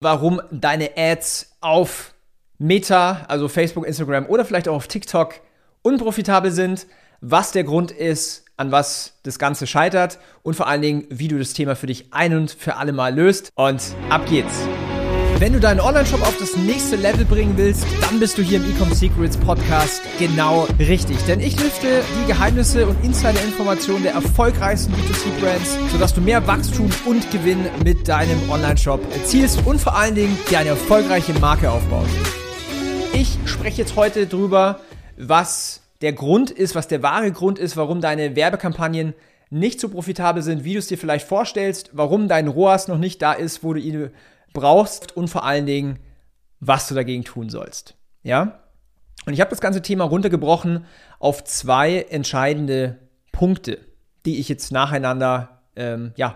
warum deine Ads auf Meta, also Facebook, Instagram oder vielleicht auch auf TikTok unprofitabel sind, was der Grund ist, an was das Ganze scheitert und vor allen Dingen, wie du das Thema für dich ein und für alle Mal löst. Und ab geht's! Wenn du deinen Online-Shop auf das nächste Level bringen willst, dann bist du hier im Ecom Secrets Podcast genau richtig. Denn ich lüfte die Geheimnisse und Insider-Informationen der erfolgreichsten B2C-Brands, sodass du mehr Wachstum und Gewinn mit deinem Online-Shop erzielst und vor allen Dingen dir eine erfolgreiche Marke aufbaust. Ich spreche jetzt heute drüber, was der Grund ist, was der wahre Grund ist, warum deine Werbekampagnen nicht so profitabel sind, wie du es dir vielleicht vorstellst, warum dein ROAS noch nicht da ist, wo du ihn brauchst und vor allen Dingen, was du dagegen tun sollst. Ja? Und ich habe das ganze Thema runtergebrochen auf zwei entscheidende Punkte, die ich jetzt nacheinander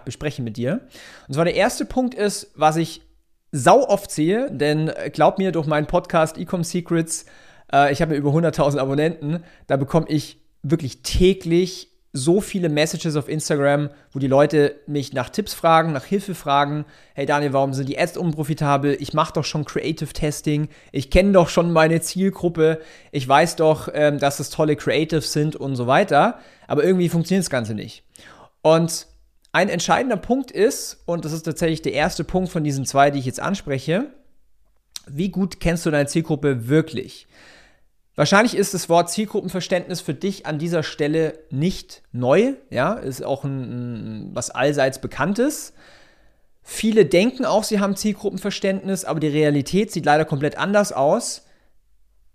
bespreche mit dir. Und zwar der erste Punkt ist, was ich sau oft sehe, denn glaub mir, durch meinen Podcast Ecom Secrets, ich habe über 100.000 Abonnenten, da bekomme ich wirklich täglich so viele Messages auf Instagram, wo die Leute mich nach Tipps fragen, nach Hilfe fragen. Hey Daniel, warum sind die Ads unprofitabel? Ich mache doch schon Creative Testing. Ich kenne doch schon meine Zielgruppe. Ich weiß doch, dass das tolle Creatives sind und so weiter. Aber irgendwie funktioniert das Ganze nicht. Und ein entscheidender Punkt ist, und das ist tatsächlich der erste Punkt von diesen zwei, die ich jetzt anspreche, wie gut kennst du deine Zielgruppe wirklich? Wahrscheinlich ist das Wort Zielgruppenverständnis für dich an dieser Stelle nicht neu, ja, ist auch was allseits Bekanntes. Viele denken auch, sie haben Zielgruppenverständnis, aber die Realität sieht leider komplett anders aus,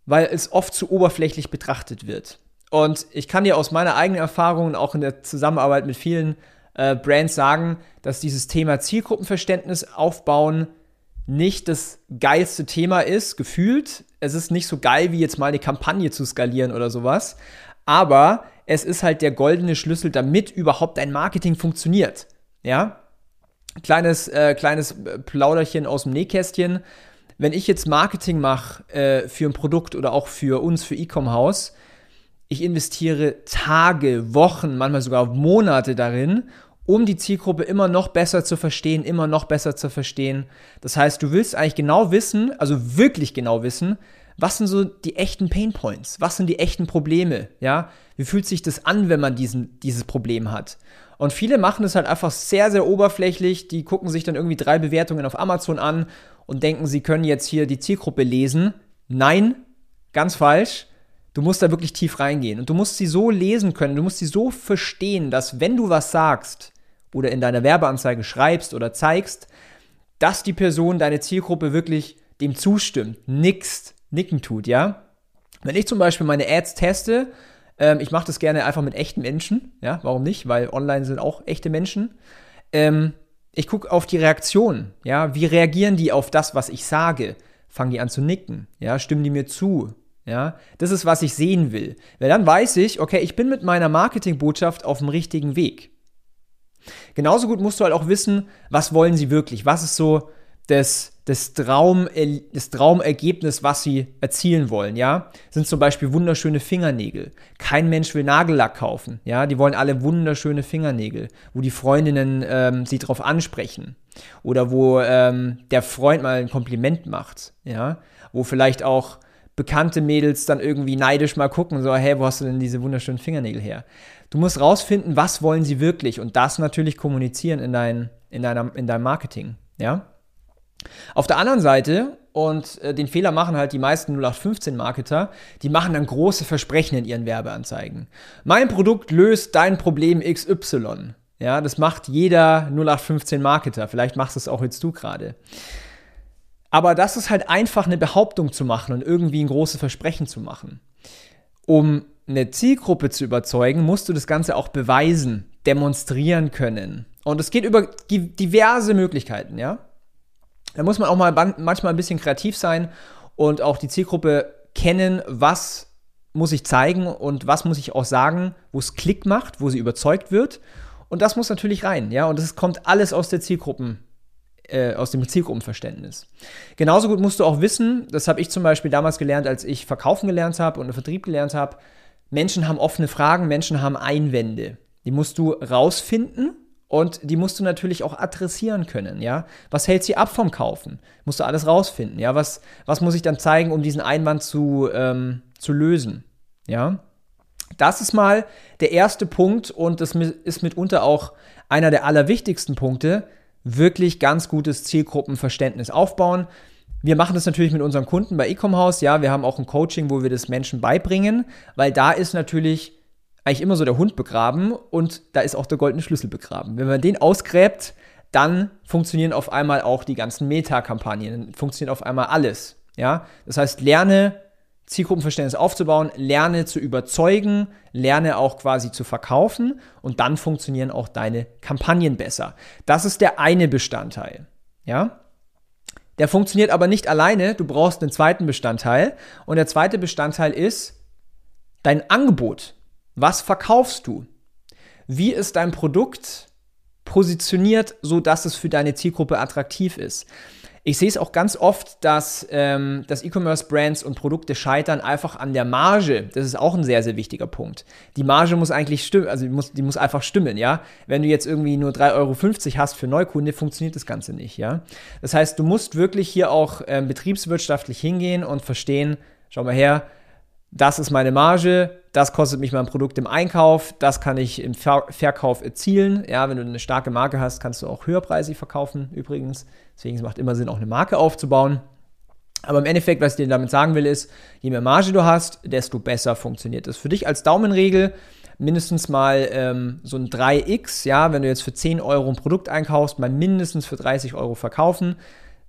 weil es oft zu oberflächlich betrachtet wird. Und ich kann dir aus meiner eigenen Erfahrung und auch in der Zusammenarbeit mit vielen Brands sagen, dass dieses Thema Zielgruppenverständnis aufbauen nicht das geilste Thema ist, gefühlt. Es ist nicht so geil, wie jetzt mal eine Kampagne zu skalieren oder sowas. Aber es ist halt der goldene Schlüssel, damit überhaupt ein Marketing funktioniert. Ja? Kleines Plauderchen aus dem Nähkästchen. Wenn ich jetzt Marketing mache für ein Produkt oder auch für uns, für EcomHouse, ich investiere Tage, Wochen, manchmal sogar Monate darin, um die Zielgruppe immer noch besser zu verstehen. Das heißt, du willst eigentlich genau wissen, also wirklich genau wissen, was sind so die echten Painpoints, was sind die echten Probleme, ja? Wie fühlt sich das an, wenn man dieses Problem hat? Und viele machen das halt einfach sehr, sehr oberflächlich, die gucken sich dann irgendwie 3 Bewertungen auf Amazon an und denken, sie können jetzt hier die Zielgruppe lesen. Nein, ganz falsch. Du musst da wirklich tief reingehen und du musst sie so lesen können, du musst sie so verstehen, dass wenn du was sagst, oder in deiner Werbeanzeige schreibst oder zeigst, dass die Person, deine Zielgruppe wirklich dem zustimmt, nicken tut, ja. Wenn ich zum Beispiel meine Ads teste, ich mache das gerne einfach mit echten Menschen, ja, warum nicht, weil online sind auch echte Menschen, ich gucke auf die Reaktion, ja, wie reagieren die auf das, was ich sage, fangen die an zu nicken, ja, stimmen die mir zu, ja, das ist, was ich sehen will, weil dann weiß ich, okay, ich bin mit meiner Marketingbotschaft auf dem richtigen Weg. Genauso gut musst du halt auch wissen, was wollen sie wirklich, was ist so das Traumergebnis, was sie erzielen wollen, ja, sind zum Beispiel wunderschöne Fingernägel, kein Mensch will Nagellack kaufen, ja, die wollen alle wunderschöne Fingernägel, wo die Freundinnen sie drauf ansprechen oder wo der Freund mal ein Kompliment macht, ja, wo vielleicht auch bekannte Mädels dann irgendwie neidisch mal gucken, so, hey, wo hast du denn diese wunderschönen Fingernägel her? Du musst rausfinden, was wollen sie wirklich und das natürlich kommunizieren in deinem Marketing, ja? Auf der anderen Seite, und den Fehler machen halt die meisten 0815-Marketer, die machen dann große Versprechen in ihren Werbeanzeigen. Mein Produkt löst dein Problem XY, ja, das macht jeder 0815-Marketer, vielleicht machst es auch jetzt du gerade. Aber das ist halt einfach eine Behauptung zu machen und irgendwie ein großes Versprechen zu machen. Um eine Zielgruppe zu überzeugen, musst du das Ganze auch beweisen, demonstrieren können. Und es geht über diverse Möglichkeiten, ja. Da muss man auch mal manchmal ein bisschen kreativ sein und auch die Zielgruppe kennen, was muss ich zeigen und was muss ich auch sagen, wo es Klick macht, wo sie überzeugt wird. Und das muss natürlich rein, ja. Und das kommt alles aus der Zielgruppen. Aus dem Zielgruppenverständnis. Genauso gut musst du auch wissen, das habe ich zum Beispiel damals gelernt, als ich Verkaufen gelernt habe und Vertrieb gelernt habe, Menschen haben offene Fragen, Menschen haben Einwände. Die musst du rausfinden Und die musst du natürlich auch adressieren können, ja. Was hält sie ab vom Kaufen? Musst du alles rausfinden, ja. Was muss ich dann zeigen, um diesen Einwand zu lösen, ja. Das ist mal der erste Punkt und das ist mitunter auch einer der allerwichtigsten Punkte, wirklich ganz gutes Zielgruppenverständnis aufbauen. Wir machen das natürlich mit unseren Kunden bei EcomHouse, ja, wir haben auch ein Coaching, wo wir das Menschen beibringen, weil da ist natürlich eigentlich immer so der Hund begraben und da ist auch der goldene Schlüssel begraben. Wenn man den ausgräbt, dann funktionieren auf einmal auch die ganzen Meta-Kampagnen, dann funktioniert auf einmal alles, ja. Das heißt, lerne Zielgruppenverständnis aufzubauen, lerne zu überzeugen, lerne auch quasi zu verkaufen und dann funktionieren auch deine Kampagnen besser. Das ist der eine Bestandteil, ja. Der funktioniert aber nicht alleine, du brauchst einen zweiten Bestandteil und der zweite Bestandteil ist dein Angebot. Was verkaufst du? Wie ist dein Produkt positioniert, sodass es für deine Zielgruppe attraktiv ist? Ich sehe es auch ganz oft, dass E-Commerce-Brands und Produkte scheitern einfach an der Marge. Das ist auch ein sehr, sehr wichtiger Punkt. Die Marge muss eigentlich stimmen, also die muss einfach stimmen, ja. Wenn du jetzt irgendwie nur 3,50 € hast für Neukunde, funktioniert das Ganze nicht, ja. Das heißt, du musst wirklich hier auch betriebswirtschaftlich hingehen und verstehen, schau mal her, das ist meine Marge, das kostet mich mein Produkt im Einkauf, das kann ich im Verkauf erzielen. Ja, wenn du eine starke Marke hast, kannst du auch höherpreisig verkaufen übrigens. Deswegen macht es immer Sinn, auch eine Marke aufzubauen. Aber im Endeffekt, was ich dir damit sagen will, ist, je mehr Marge du hast, desto besser funktioniert es. Für dich als Daumenregel mindestens mal so ein 3x, ja, wenn du jetzt für 10 € ein Produkt einkaufst, mal mindestens für 30 € verkaufen,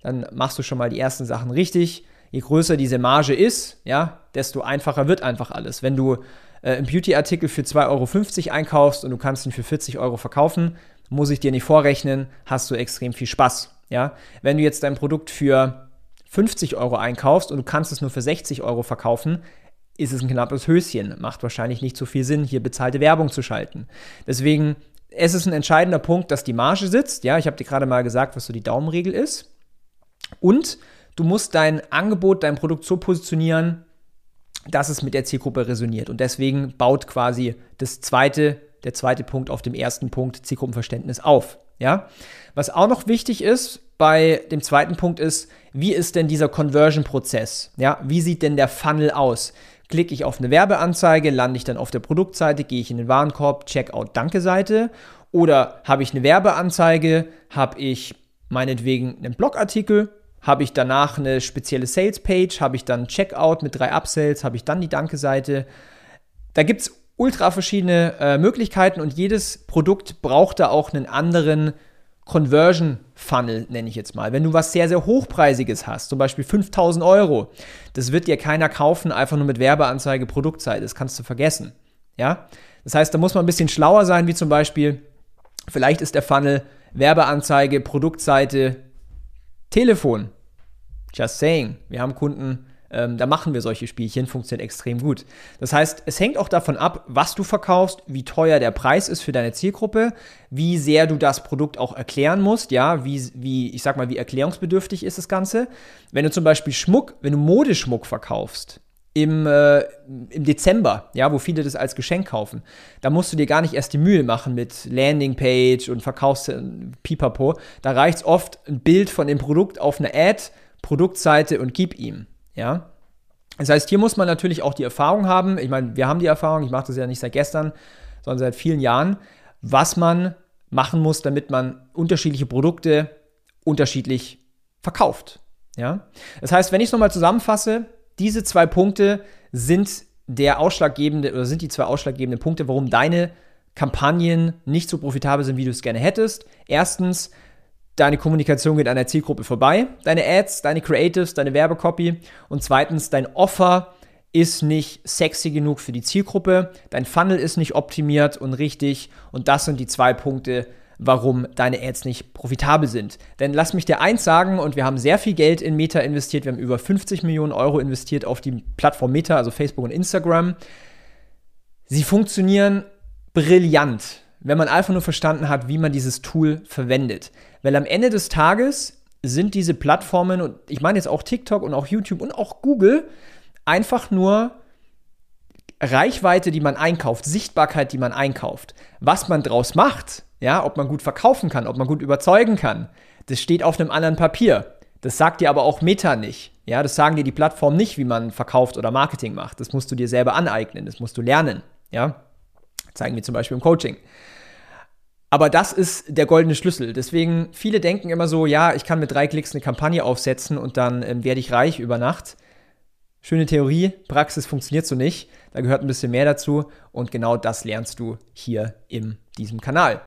dann machst du schon mal die ersten Sachen richtig. Je größer diese Marge ist, ja, desto einfacher wird einfach alles. Wenn du einen Beauty-Artikel für 2,50 € einkaufst und du kannst ihn für 40 € verkaufen, muss ich dir nicht vorrechnen, hast du extrem viel Spaß. Ja? Wenn du jetzt dein Produkt für 50 € einkaufst und du kannst es nur für 60 € verkaufen, ist es ein knappes Höschen. Macht wahrscheinlich nicht so viel Sinn, hier bezahlte Werbung zu schalten. Deswegen, es ist ein entscheidender Punkt, dass die Marge sitzt. Ja? Ich habe dir gerade mal gesagt, was so die Daumenregel ist. Und du musst dein Angebot, dein Produkt so positionieren, dass es mit der Zielgruppe resoniert. Und deswegen baut quasi der zweite Punkt auf dem ersten Punkt Zielgruppenverständnis auf. Ja? Was auch noch wichtig ist bei dem zweiten Punkt ist, wie ist denn dieser Conversion-Prozess? Ja? Wie sieht denn der Funnel aus? Klicke ich auf eine Werbeanzeige, lande ich dann auf der Produktseite, gehe ich in den Warenkorb, Checkout-Danke-Seite oder habe ich eine Werbeanzeige, habe ich meinetwegen einen Blogartikel, habe ich danach eine spezielle Sales-Page, habe ich dann Checkout mit 3 Upsells, habe ich dann die Danke-Seite. Da gibt es ultra verschiedene Möglichkeiten und jedes Produkt braucht da auch einen anderen Conversion-Funnel, nenne ich jetzt mal. Wenn du was sehr, sehr Hochpreisiges hast, zum Beispiel 5.000 €, das wird dir keiner kaufen, einfach nur mit Werbeanzeige, Produktseite, das kannst du vergessen. Ja? Das heißt, da muss man ein bisschen schlauer sein, wie zum Beispiel, vielleicht ist der Funnel Werbeanzeige, Produktseite, Telefon, just saying, wir haben Kunden, da machen wir solche Spielchen, funktioniert extrem gut. Das heißt, es hängt auch davon ab, was du verkaufst, wie teuer der Preis ist für deine Zielgruppe, wie sehr du das Produkt auch erklären musst, ja, wie erklärungsbedürftig ist das Ganze. Wenn du zum Beispiel Modeschmuck verkaufst, im Dezember, ja, wo viele das als Geschenk kaufen, da musst du dir gar nicht erst die Mühe machen mit Landingpage und Verkaufspipapo. Da reicht es oft ein Bild von dem Produkt auf eine Ad, Produktseite und gib ihm, ja. Das heißt, hier muss man natürlich auch die Erfahrung haben, ich meine, wir haben die Erfahrung, ich mache das ja nicht seit gestern, sondern seit vielen Jahren, was man machen muss, damit man unterschiedliche Produkte unterschiedlich verkauft, ja. Das heißt, wenn ich es nochmal zusammenfasse, diese 2 Punkte sind die 2 ausschlaggebenden Punkte, warum deine Kampagnen nicht so profitabel sind, wie du es gerne hättest. Erstens, deine Kommunikation geht an der Zielgruppe vorbei, deine Ads, deine Creatives, deine Werbecopy. Und zweitens, dein Offer ist nicht sexy genug für die Zielgruppe, dein Funnel ist nicht optimiert und richtig. Und das sind die 2 Punkte, warum deine Ads nicht profitabel sind. Denn lass mich dir eins sagen, und wir haben sehr viel Geld in Meta investiert, wir haben über 50 Millionen € investiert auf die Plattform Meta, also Facebook und Instagram. Sie funktionieren brillant, wenn man einfach nur verstanden hat, wie man dieses Tool verwendet. Weil am Ende des Tages sind diese Plattformen, und ich meine jetzt auch TikTok und auch YouTube und auch Google, einfach nur Reichweite, die man einkauft, Sichtbarkeit, die man einkauft. Was man draus macht, Ja, ob man gut verkaufen kann, ob man gut überzeugen kann. Das steht auf einem anderen Papier. Das sagt dir aber auch Meta nicht. Ja, das sagen dir die Plattformen nicht, wie man verkauft oder Marketing macht. Das musst du dir selber aneignen, das musst du lernen. Ja, zeigen wir zum Beispiel im Coaching. Aber das ist der goldene Schlüssel. Deswegen, viele denken immer so, ja, ich kann mit 3 Klicks eine Kampagne aufsetzen und dann werde ich reich über Nacht. Schöne Theorie, Praxis funktioniert so nicht. Da gehört ein bisschen mehr dazu und genau das lernst du hier in diesem Kanal.